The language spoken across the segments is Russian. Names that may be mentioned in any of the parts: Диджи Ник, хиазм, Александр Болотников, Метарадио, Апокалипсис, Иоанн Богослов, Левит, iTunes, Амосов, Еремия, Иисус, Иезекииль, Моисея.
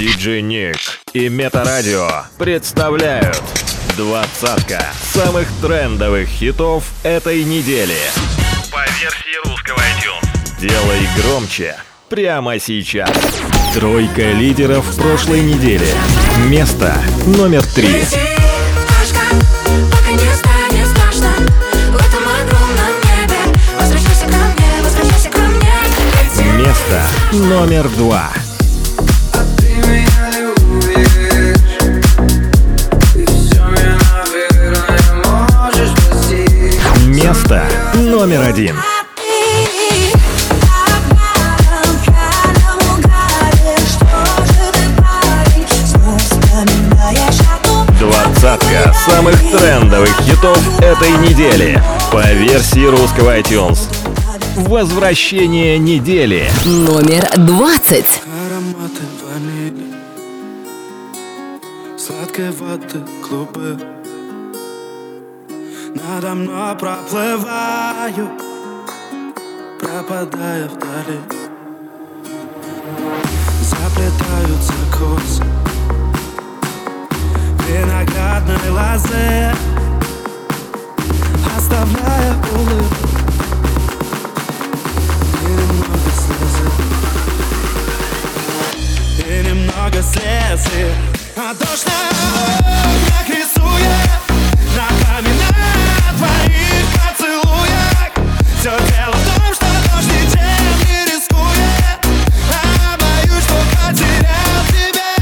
Диджи Ник и Метарадио представляют «Двадцатка» самых трендовых хитов этой недели по версии русского iTunes. Делай громче прямо сейчас. Тройка лидеров прошлой недели. Место номер 3. Место номер 2. Место номер 1. Двадцатка самых трендовых хитов этой недели по версии русского iTunes. Возвращение недели. Номер 20. Ароматы ванили, сладкой воды клубы. Надо мной проплываю, пропадая вдали. Заплетаются косы виноградной лозы, оставляя улыбку и немного слезы, и немного слезы. А дождь на окнах рисует напоминает твоих поцелуек. Все дело в том, что дождь ничем не рискует, а боюсь, что потерял тебя.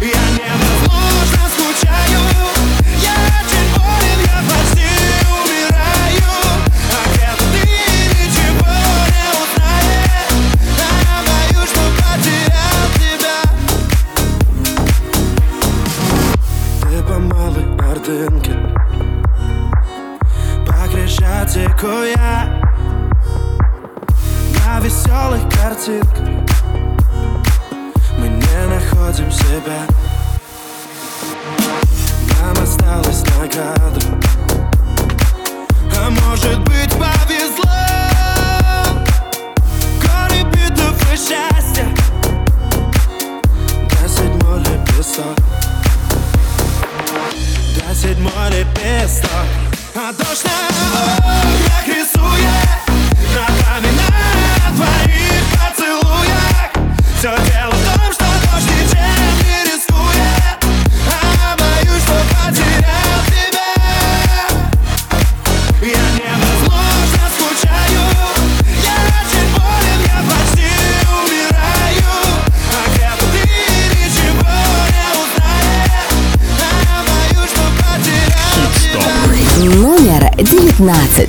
Я невозможно скучаю, я очень болен, я почти умираю. А где-то ты ничего не узнаешь, а боюсь, что потерял тебя. Ты по малой Ордынке, по Крещатику я, на веселых картинках мы не находим себя. Нам осталась награда, а может быть повезло. Горы битвы счастья до седьмой лепесток, до седьмой лепесток. А дождь на окнах рисует напоминает твоих поцелуек. Все дело в том, что дождь ничем не рискует, а боюсь, что потерял тебя. Я невозможно скучаю, я очень болен, я почти умираю. А где-то ты ничего не узнаешь, а боюсь, что потерял тебя. Номер 19.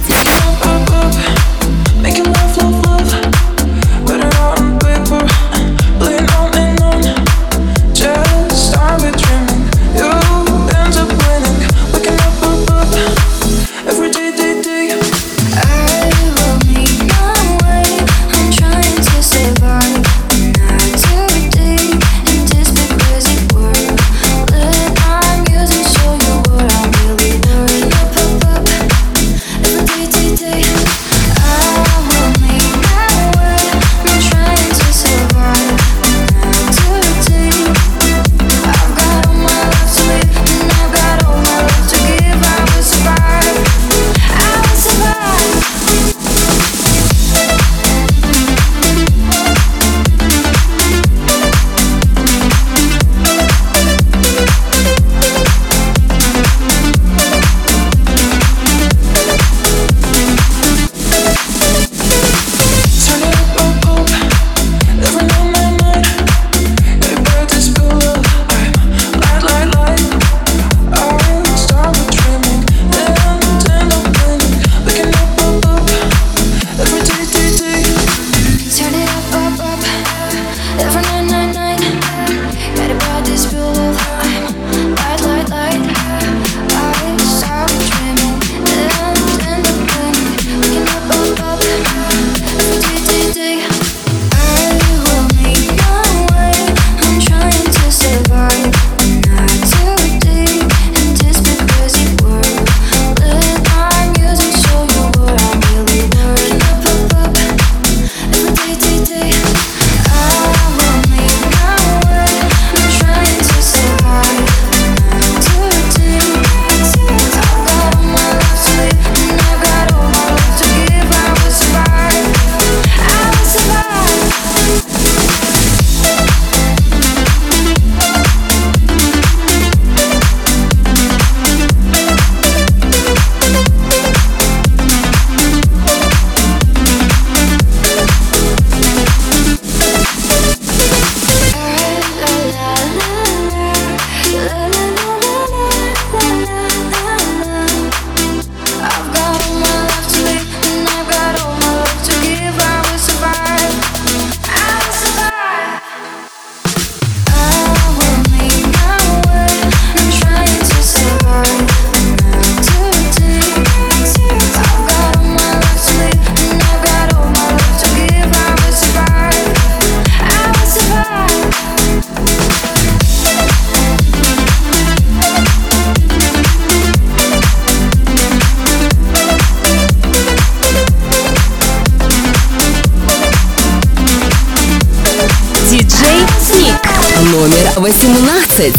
номер 18.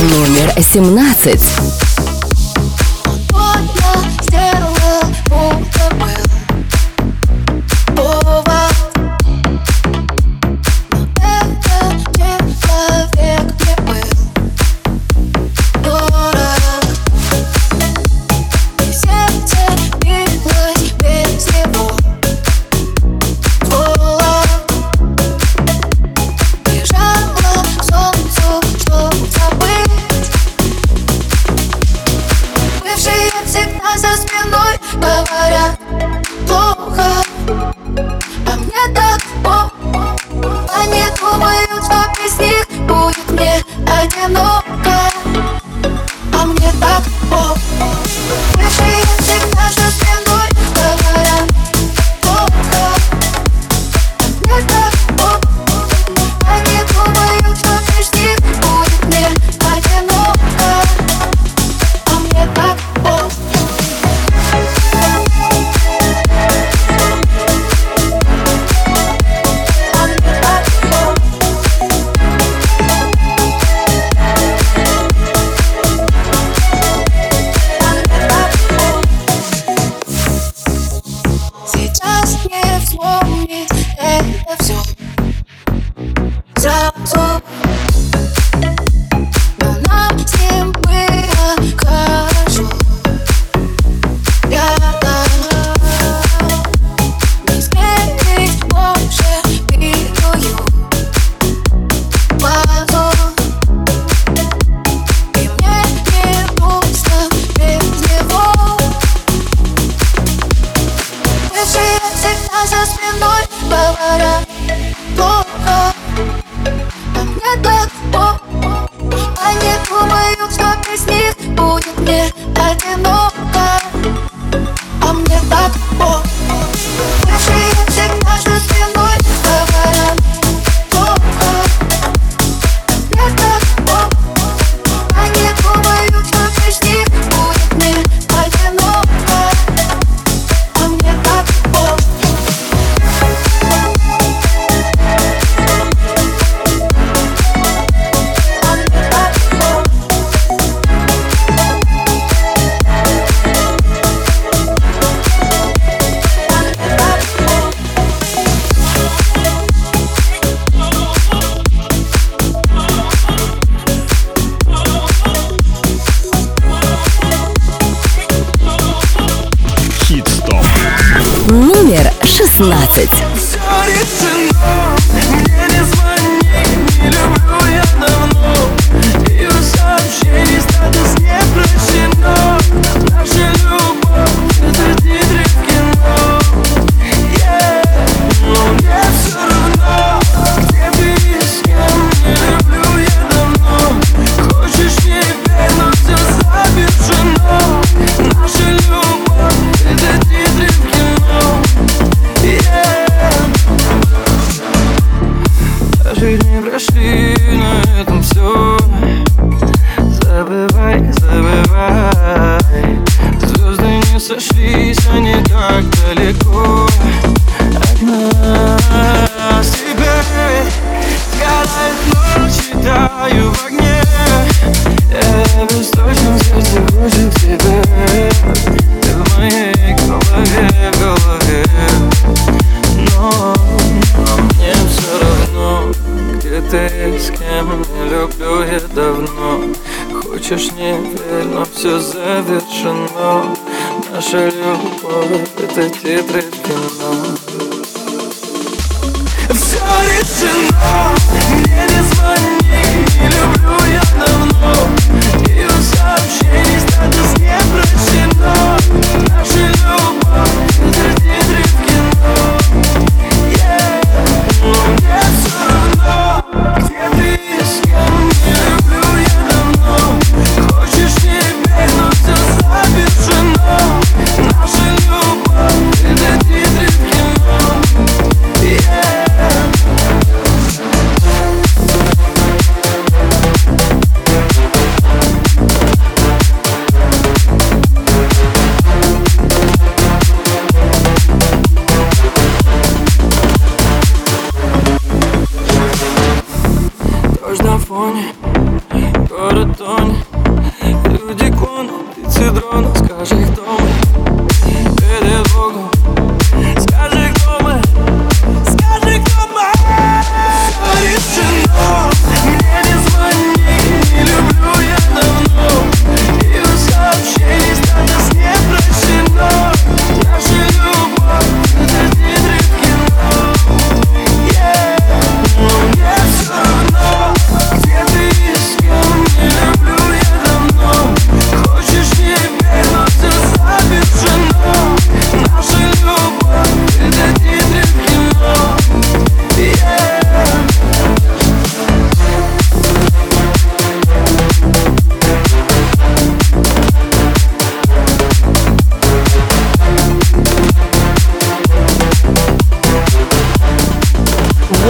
Номер 17. 16.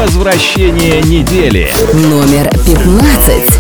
Возвращение недели. Номер 15.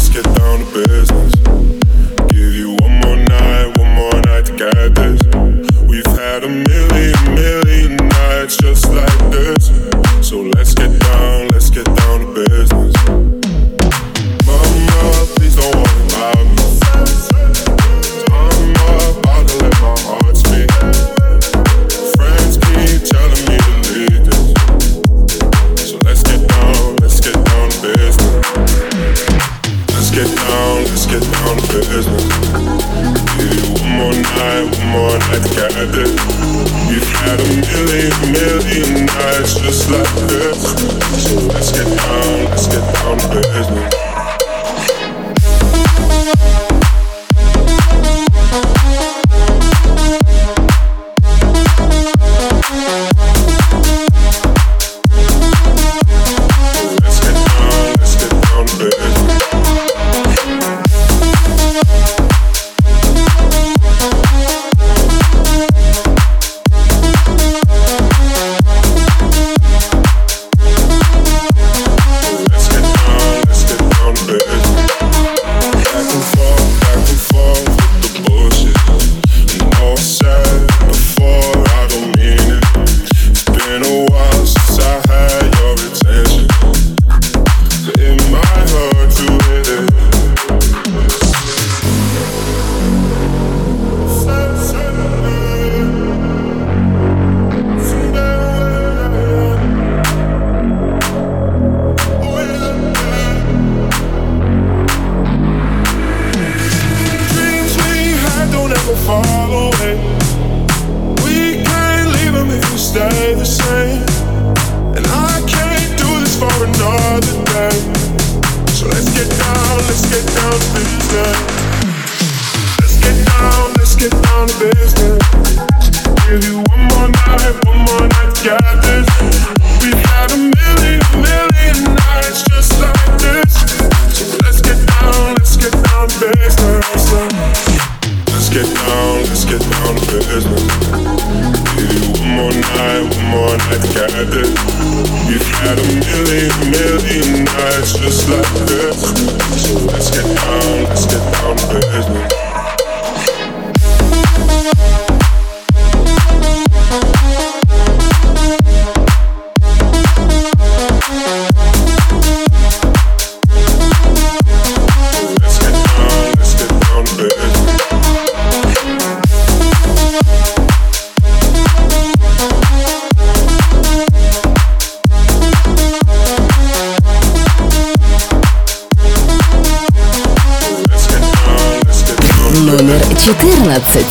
14.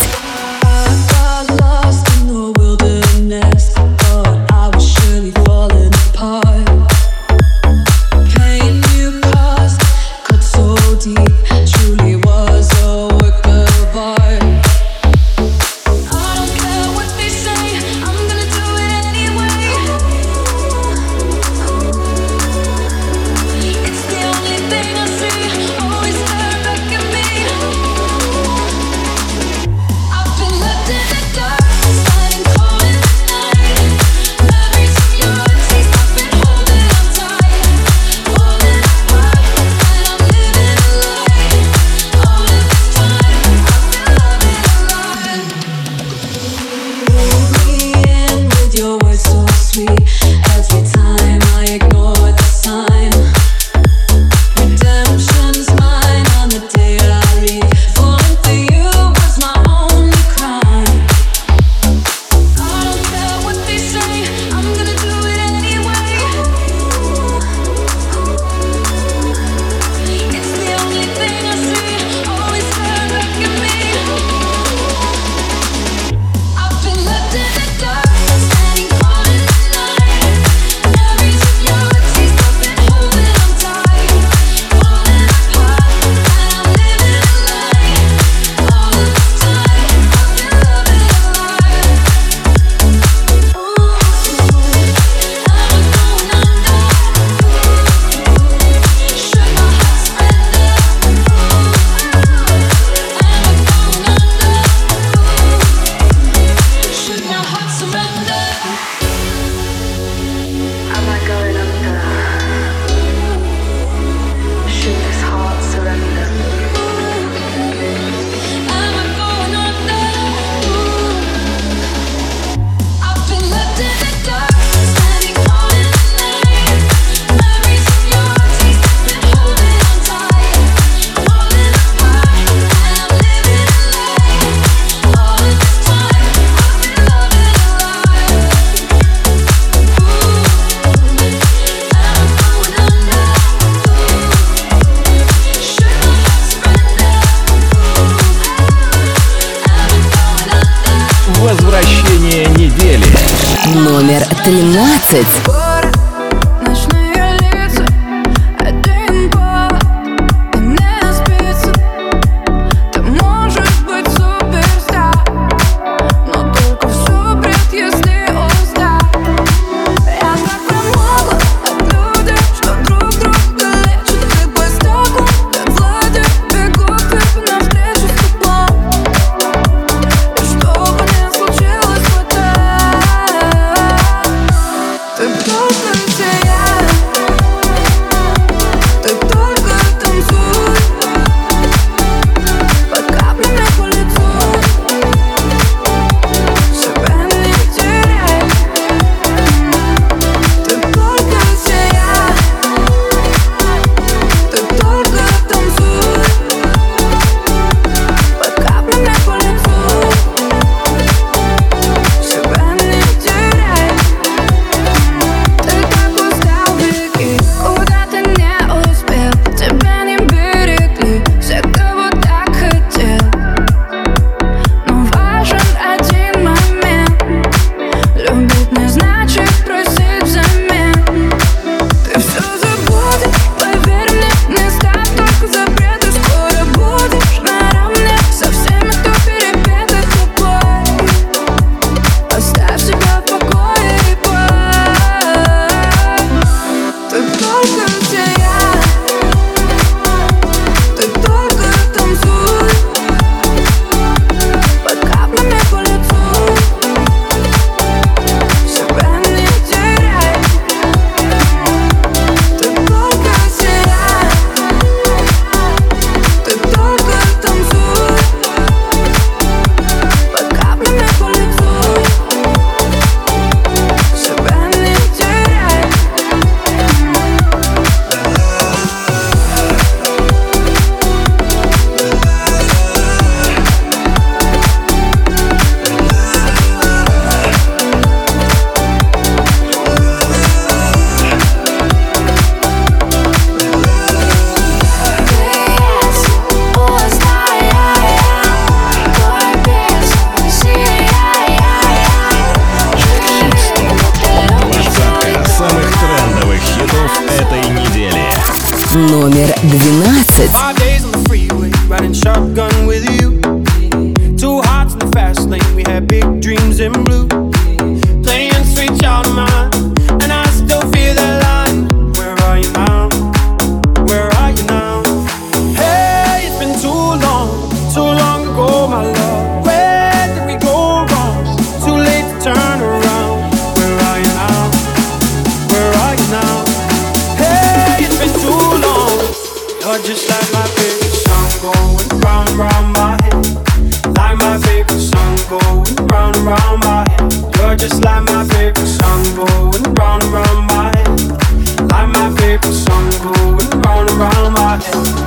Don't 12. 5 days on the freeway, riding shotgun with you. Two hearts in the fast lane, we had big dreams in blue. Playing sweet child of mine, and I still feel that line. Where are you now? Where are you now? Hey, it's been too long ago, my love. Where did we go wrong? It's too late to turn around. Where are you now? Where are you now? Hey, it's been too long. You're just like my favorite song going round and round my head. Like my favorite song going round and round my head. You're just like my favorite song going round and round my head. Like my favorite song going round and round my head.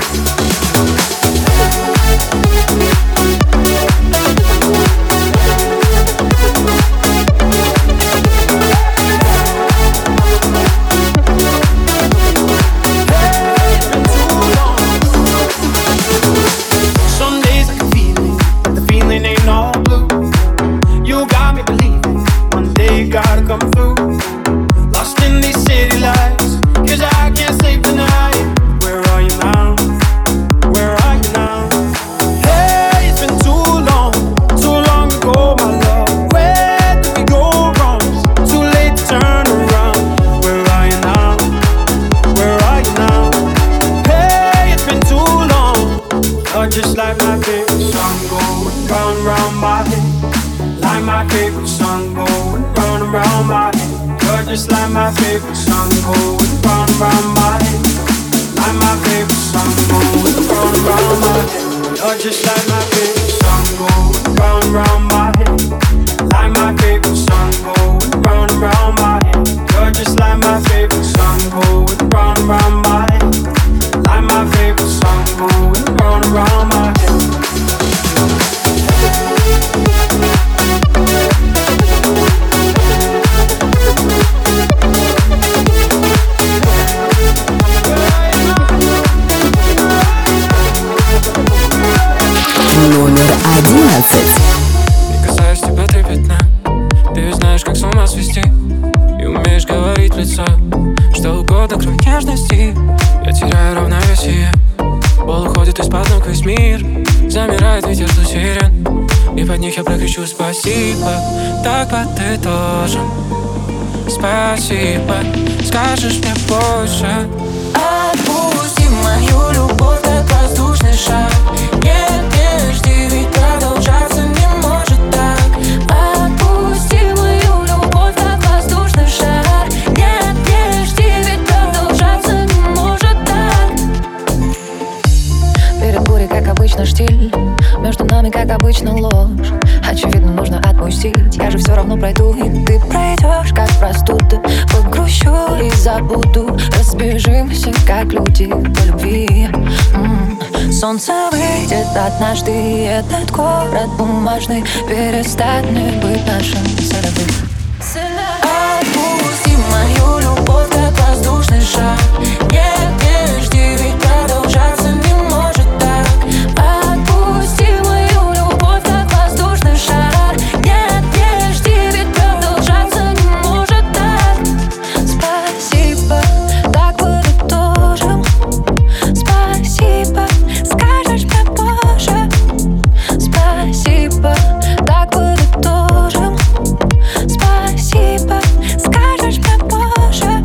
Спасибо, так вот ты тоже. Спасибо, скажешь мне больше. Отпусти мою любовь, как воздушный шар. Нет, не жди, ведь продолжаться не может так. Отпусти мою любовь, как воздушный шар. Нет, не жди, ведь продолжаться не может так. Перед бурей, как обычно, штиль. Между нами, как обычно, ложь. Очевидно, нужно отпустить. Я же все равно пройду, и ты пройдешь, как простуда. Погрущу и забуду. Разбежимся, как люди, по любви. Солнце выйдет однажды, и этот город бумажный перестанет быть нашим сырым. Отпусти мою любовь, как воздушный шар. Нет, не жди, ведь продолжаться не может так. Отпусти мою любовь, как воздушный шар. Нет, не жди, ведь продолжаться не может так. Спасибо, так будет тоже. Спасибо, скажешь мне позже. Спасибо, так будет тоже. Спасибо, скажешь мне позже.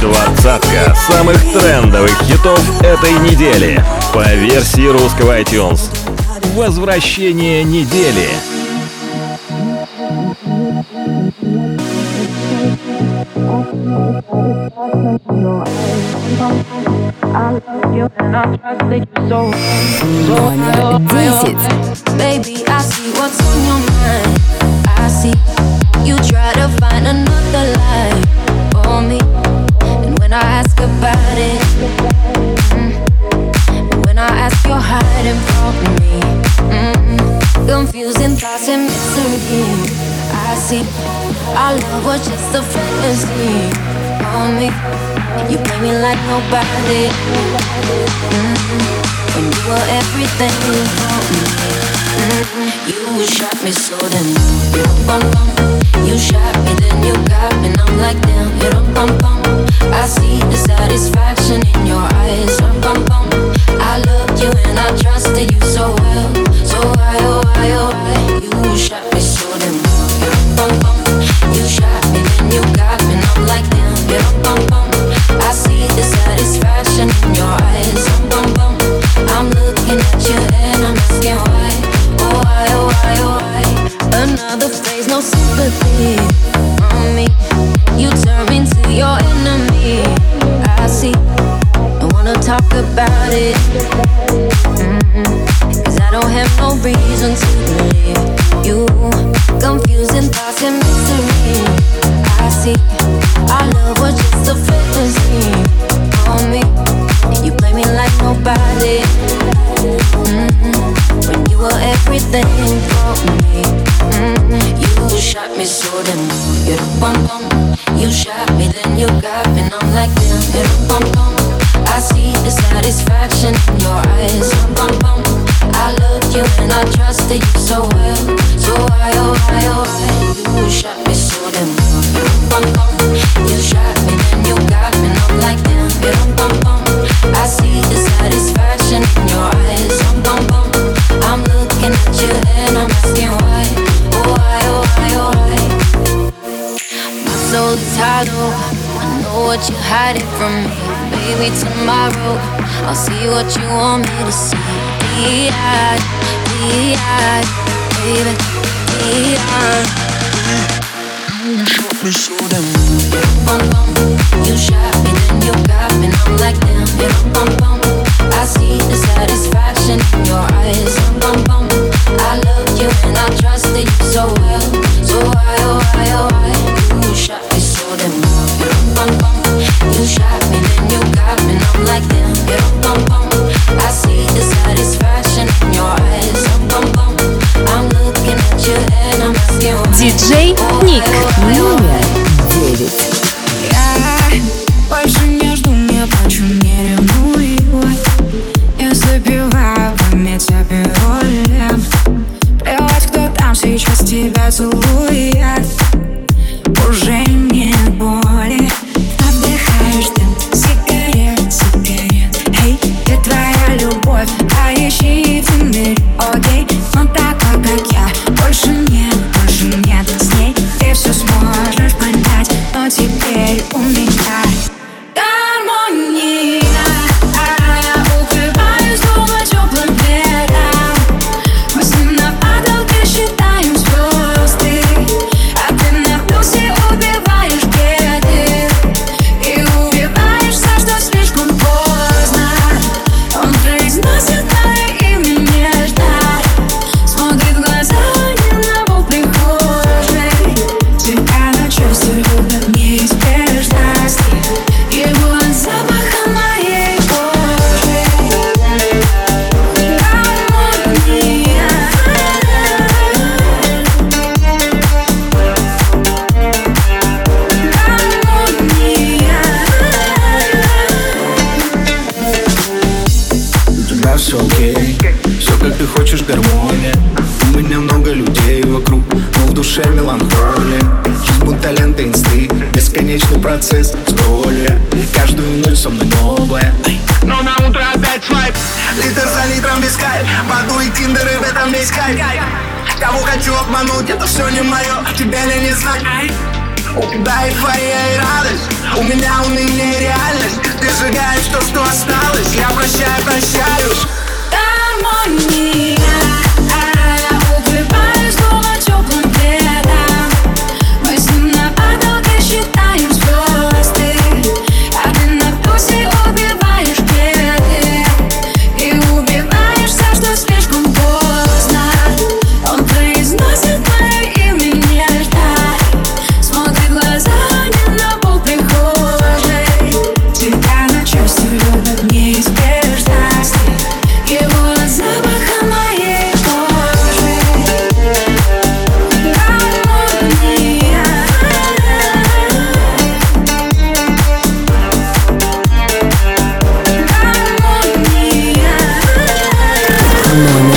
Двадцатка самых трендовых хитов этой недели по версии русского iTunes. Возвращение недели. Номер 10. try to find another lie for me. And when I ask about it, when I ask, you're hiding from me. Confusing thoughts and misery. I see our love was just a fantasy for me. And you play me like nobody. When you were everything for me. You shot me so then you bum-bum. You shot me then you got me and I'm like damn, you bum-bum. I see the satisfaction in your eyes, bum-bum. I loved you and I trusted you so well. So why, oh why, oh why? You shot me so then you bum-bum. You shot me then you got me and I'm like damn, you bum-bum. I see the satisfaction in your eyes, bum-bum. I'm looking at you and I'm asking why. Another face, no sympathy on me. You turn into your enemy. I see, don't wanna talk about it. Cause I don't have no reason to believe you. Confusing thoughts and mystery. I see, our love was just a fantasy on me. You play me like nobody. When you were everything for me, you shot me so damn. You bum bum. You shot me, then you got me, and I'm like damn. You bum bum. I see the satisfaction in your eyes. Bum bum. I loved you and I trusted you so well. So why, oh why, oh why? You shot me so damn. You bum bum. You shot me, then you got me, and I'm like damn. You bum bum. I see the satisfaction in your eyes. Bum bum. I'm looking at you and I'm asking why. Oh why, oh why, oh why? My soul is hollow. I know what you're hiding from me. Baby, tomorrow I'll see what you want me to see. Be eyed, baby, be eyed. You shot me so damn. Bum bum. You shot me then you got me. I'm like damn. Bum bum. I see the satisfaction in your eyes. Bum bum. I loved you and I trusted you so well. So why, oh why, oh why? You shot me so damn. Bum bum. You shot me then you got me. I'm like damn. Bum bum. I see the satisfaction in your eyes. Bum bum. I'm looking at you and I'm asking why. Диджей Ник номер 9. Тебя целует, уже нет боли. Отдыхаешь дым, сигарет. Эй, ты твоя любовь, а ищи теперь, окей. Он такой, как я, больше нет. С ней ты все сможешь понять, но теперь у меня гармония. Процесс столя, каждую ночь со мной новая. Но на утро опять свайп, литр за литром вискарь. Воду и киндеры в этом весь хайп. Кого хочу обмануть, это все не мое, тебя ли не знать? У тебя и твоя и радость, у меня уныние и реальность. Ты сжигаешь то, что осталось, я прощаюсь. Гармония. номер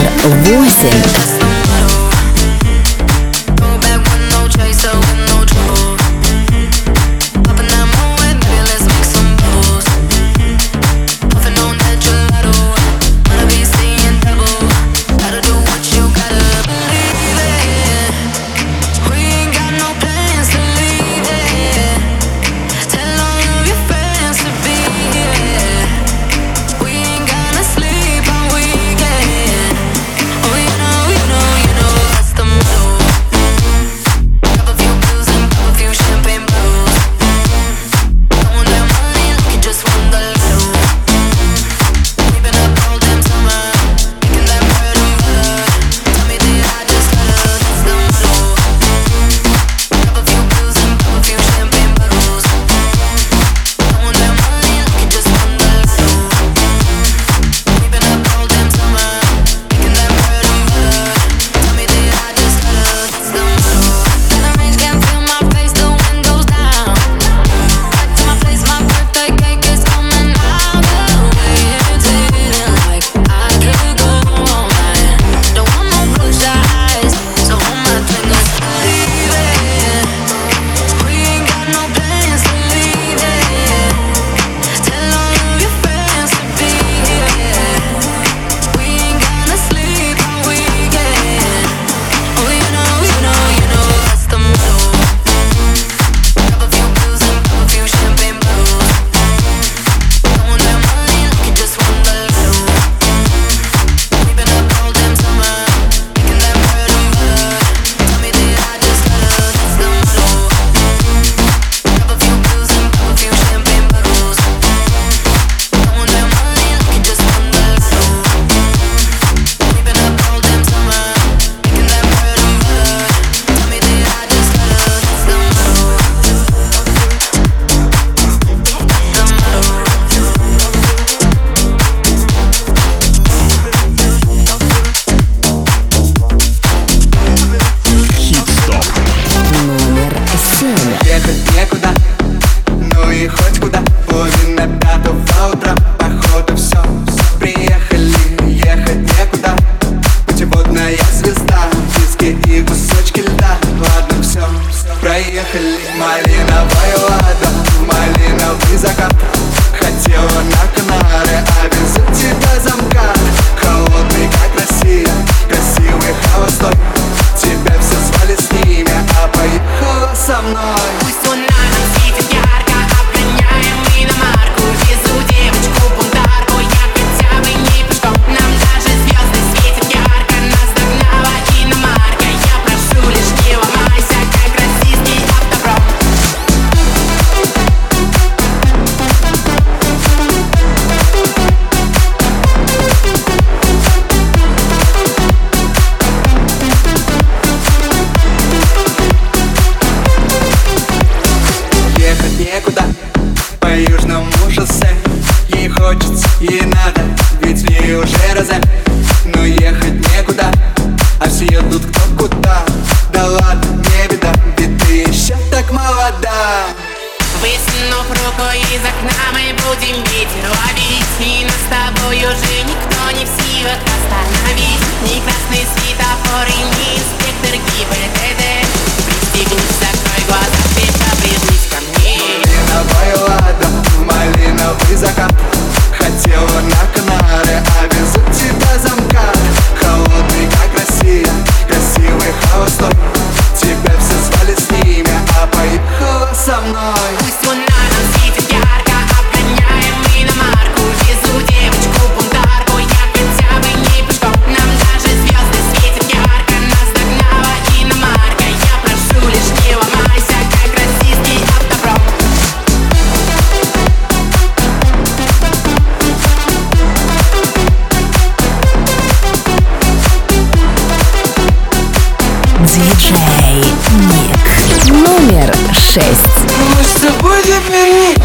8. Мы с тобой теперь ник.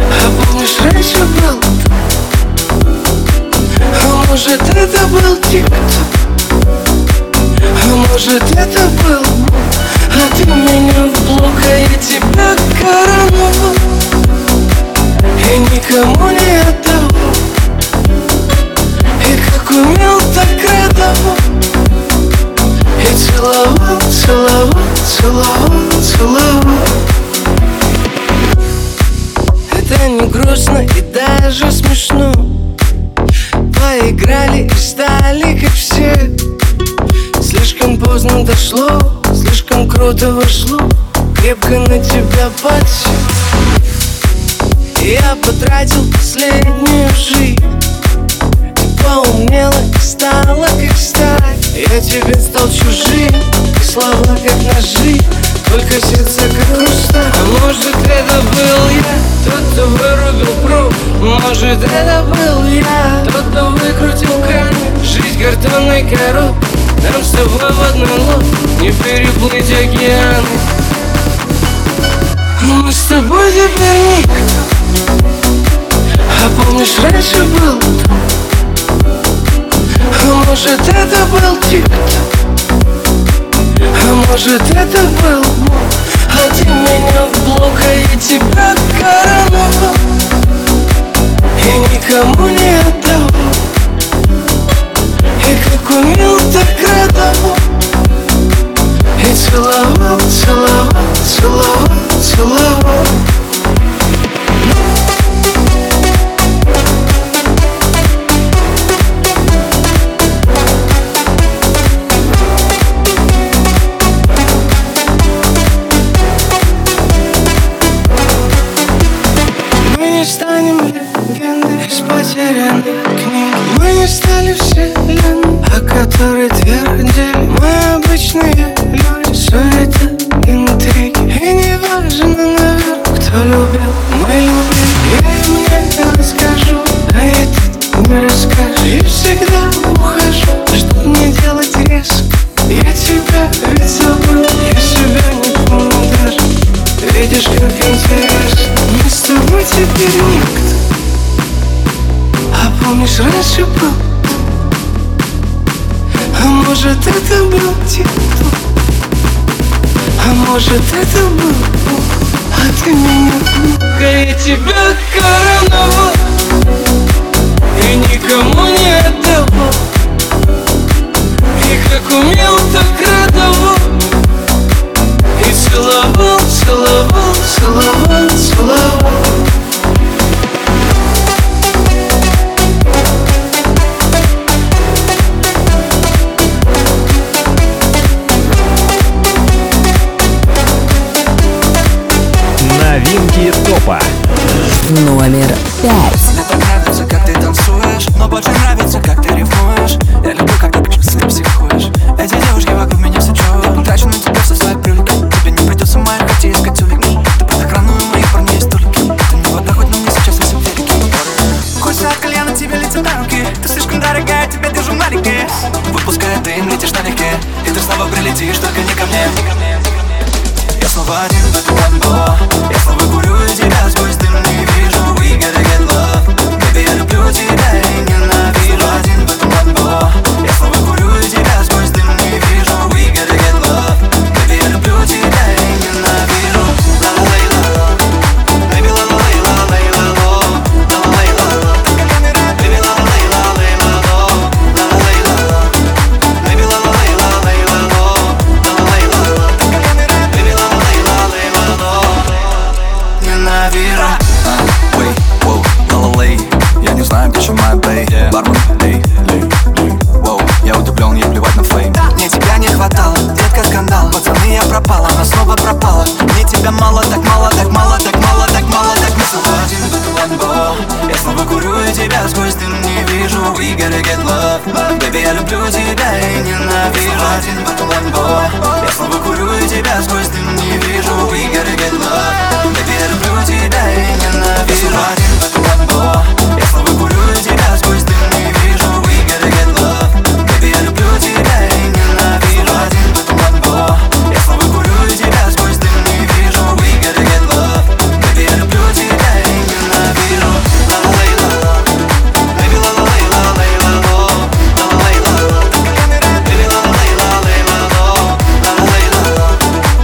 А помнишь, раньше был? А может, это был тик-ток? А может, это был? А ты меня в блок, а я тебя коронавал и никому не отдал. И Целовать, целовать, целовать. Это не грустно и даже смешно. Поиграли и стали как все. Слишком поздно дошло, слишком круто вошло. Крепко на тебя подсел. Я потратил последнюю жизнь. Поумнела и стала как сталь. Я тебе стал чужим, слова как ножи, только сердце как хрусталь. А может это был я, тот, кто вырубил пруд. Может это был я, тот, кто выкрутил камень. Жизнь картонной коробкой, нам с тобой в одной лодке, не переплыть океаны. Мы с тобой теперь ник. А помнишь, раньше был? А может это был тик-ток, а может это был бог. А ты меня в блок, а я тебя короновал и никому не отдавал. И как умел, так радовал. И целовал, целовал, целовал, целовал. Может это был Бог, а ты меня пугал, я тебя короновал и никому не отдавал. И как умел, так радовал. И целовал, целовал, целовал, целовал. Новинки топа. Номер 5. Мне так нравится, как ты танцуешь, но больше нравится, как ты рифмуешь. Я люблю, как ты психуешь. Эти девушки вокруг меня все чуют. Я потрачу на тебя все свои брюльки. Тебе не придется в моем коте искать улики. Ты под охраной моих парней стульки. Ты не вода, хоть на мне сейчас 8 велики. Хочется от колена тебе летят на руки. Ты слишком дорогая, тебя держу на реке. Выпуская дым, летишь налегке. И ты снова прилетишь, только не ко мне. Я снова один в этом ламбо. Я снова курю и тебя сквозь дым не вижу. We gotta get love. Baby, я люблю тебя и ненавижу. Один в этом ламбо. Я снова курю и тебя сквозь дым не вижу. We gotta get love. Baby, я люблю тебя и ненавижу. Ла-ла-лей-ла. Baby, ла-ла-лей-ла-лей-ла-ло. Ла-ла-лей-ла. Baby, ла-ла-лей-ла-лей-ла-ло. Ла-ла-лей-ла. Baby, ла-ла-лей-ла-лей-ла-ло. Ла-ла-лей-ла. Ненавижу. Wait, wow, ла-ла-лей. Я не знаю, где еще моя бэй. Бармен, лей, лей, лей. Воу, я удивлен, ей плевать на флейм. Мне тебя не хватало, детка скандал. Пацаны, я пропала, она снова пропала. Мне тебя мало, так мало, так мало, так мало, так мало, так мы снова один в эту ламбо. Я снова курю и тебя сквозь дым не вижу. We gotta get love. Baby, я люблю тебя и ненавижу. Я снова один в эту ламбо. Я снова курю и тебя сквозь дым не вижу. We gotta get love. Baby, я люблю тебя и ненавижу. Я снова один в эту ламбо. Я снова курю и тебя сквозь дым не вижу. We gotta get love. Baby, я люблю тебя и ненавижу. Один в эту ламбо. Я снова курю и тебя сквозь дым не вижу. We gotta get love. Baby, я люблю тебя и ненавижу. Ла-ла-лей-ла. Baby, ла-ла-лей-ла-лей-ла-ло. Ла-ла-лей-ла. Baby, ла-ла-лей-ла-лей-ла-ло. Ла-ла-лей-ла.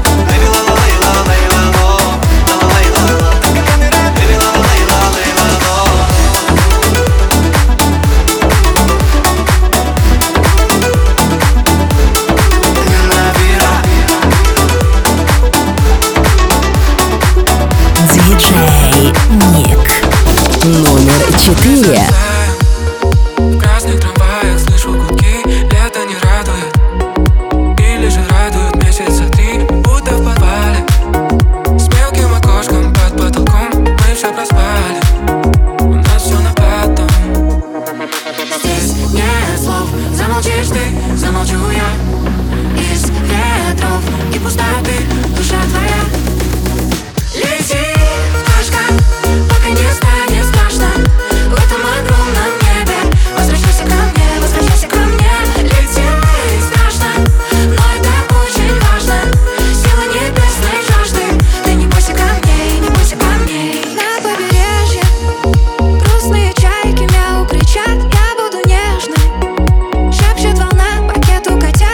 Baby, ла-ла-лей-ла-лей-ла-ло. замолчишь ты, замолчу я. Из ветров и пустоты душа твоя. Лети, пташка, пока не станет страшно в этом огромном небе. Возвращайся ко мне, возвращайся ко мне. Лети, страшно, но это очень важно. Сила небесной жажды. Ты не бойся ко мне, не бойся ко мне. На побережье грустные чайки мяу кричат. Я буду нежной, шепчет волна пакету котят.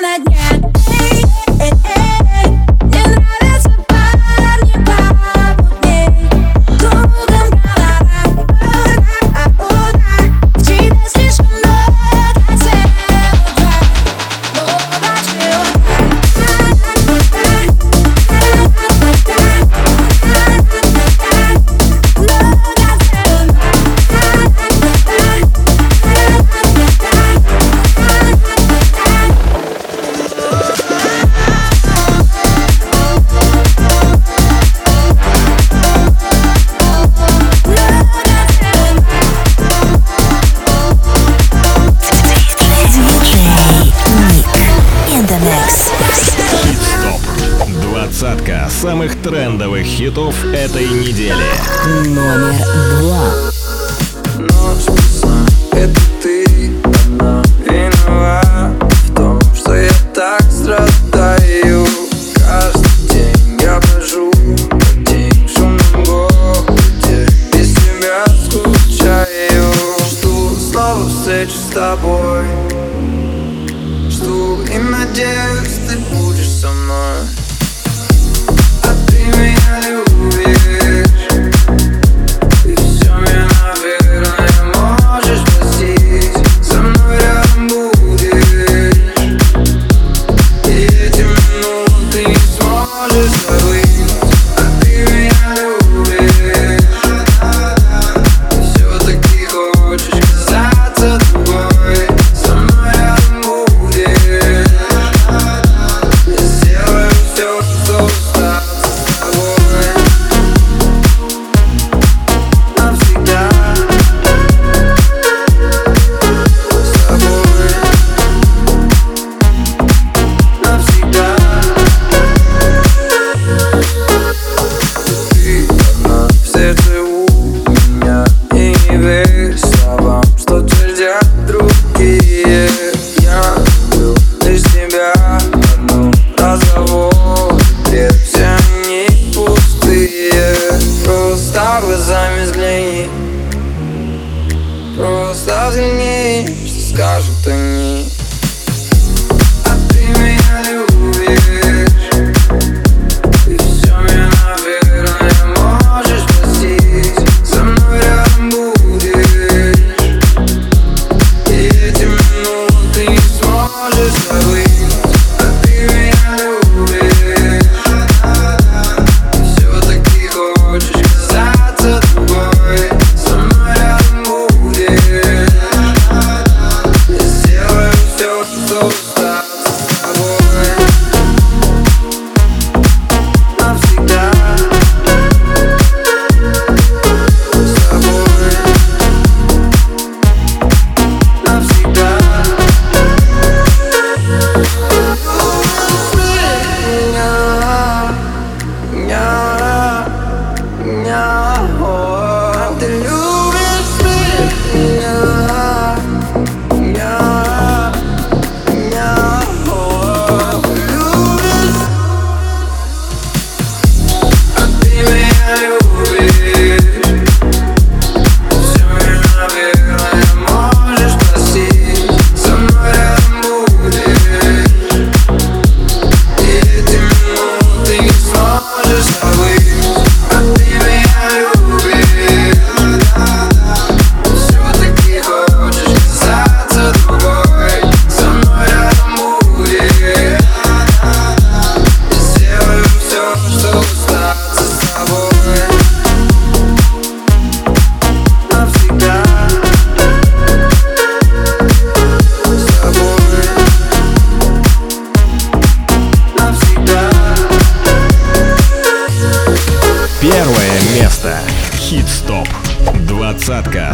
на дне. Самых трендовых хитов этой недели. Номер 2.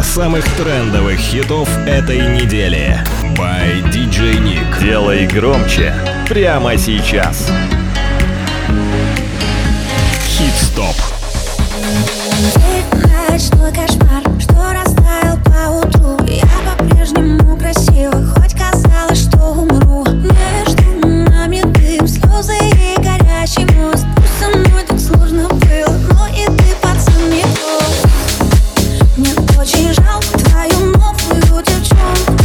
Самых трендовых хитов этой недели. By Диджи Ник. Делай громче прямо сейчас. Хит-стоп. Ночной кошмар, что растаял поутру. Я по-прежнему красива, хоть казалось, что умру. Между нами дым, слезы и горячий мост. Пусть со мной так сложно было, но и ты, пацан, не тот. Очень жалко твою новую девчонку.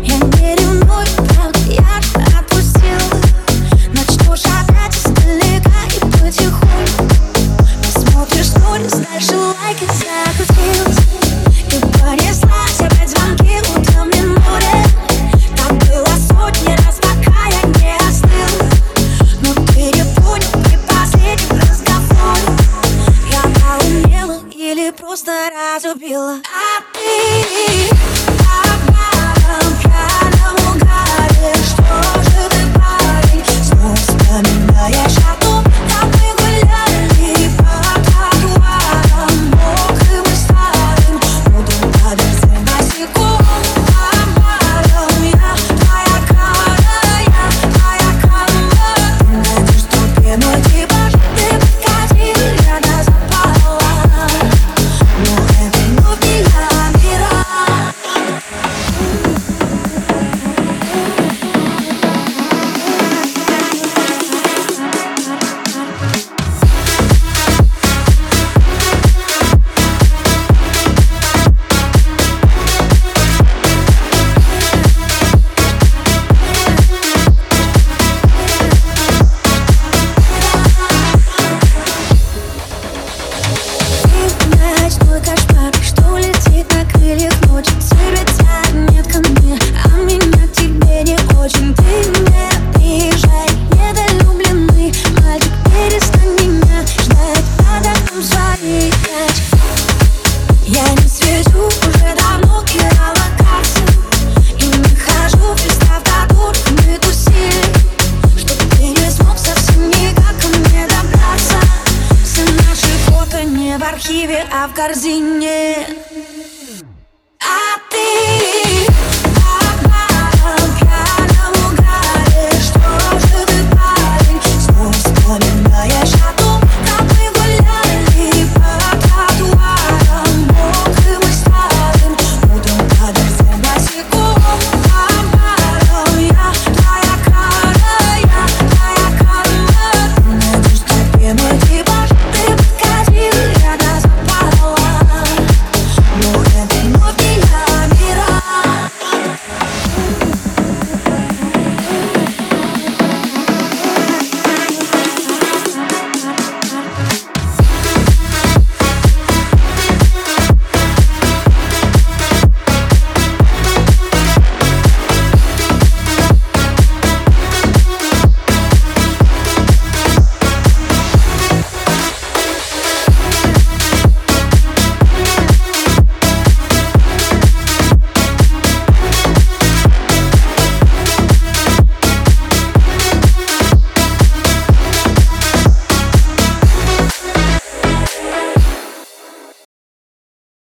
Я не ревную, правда, я отпустила. день.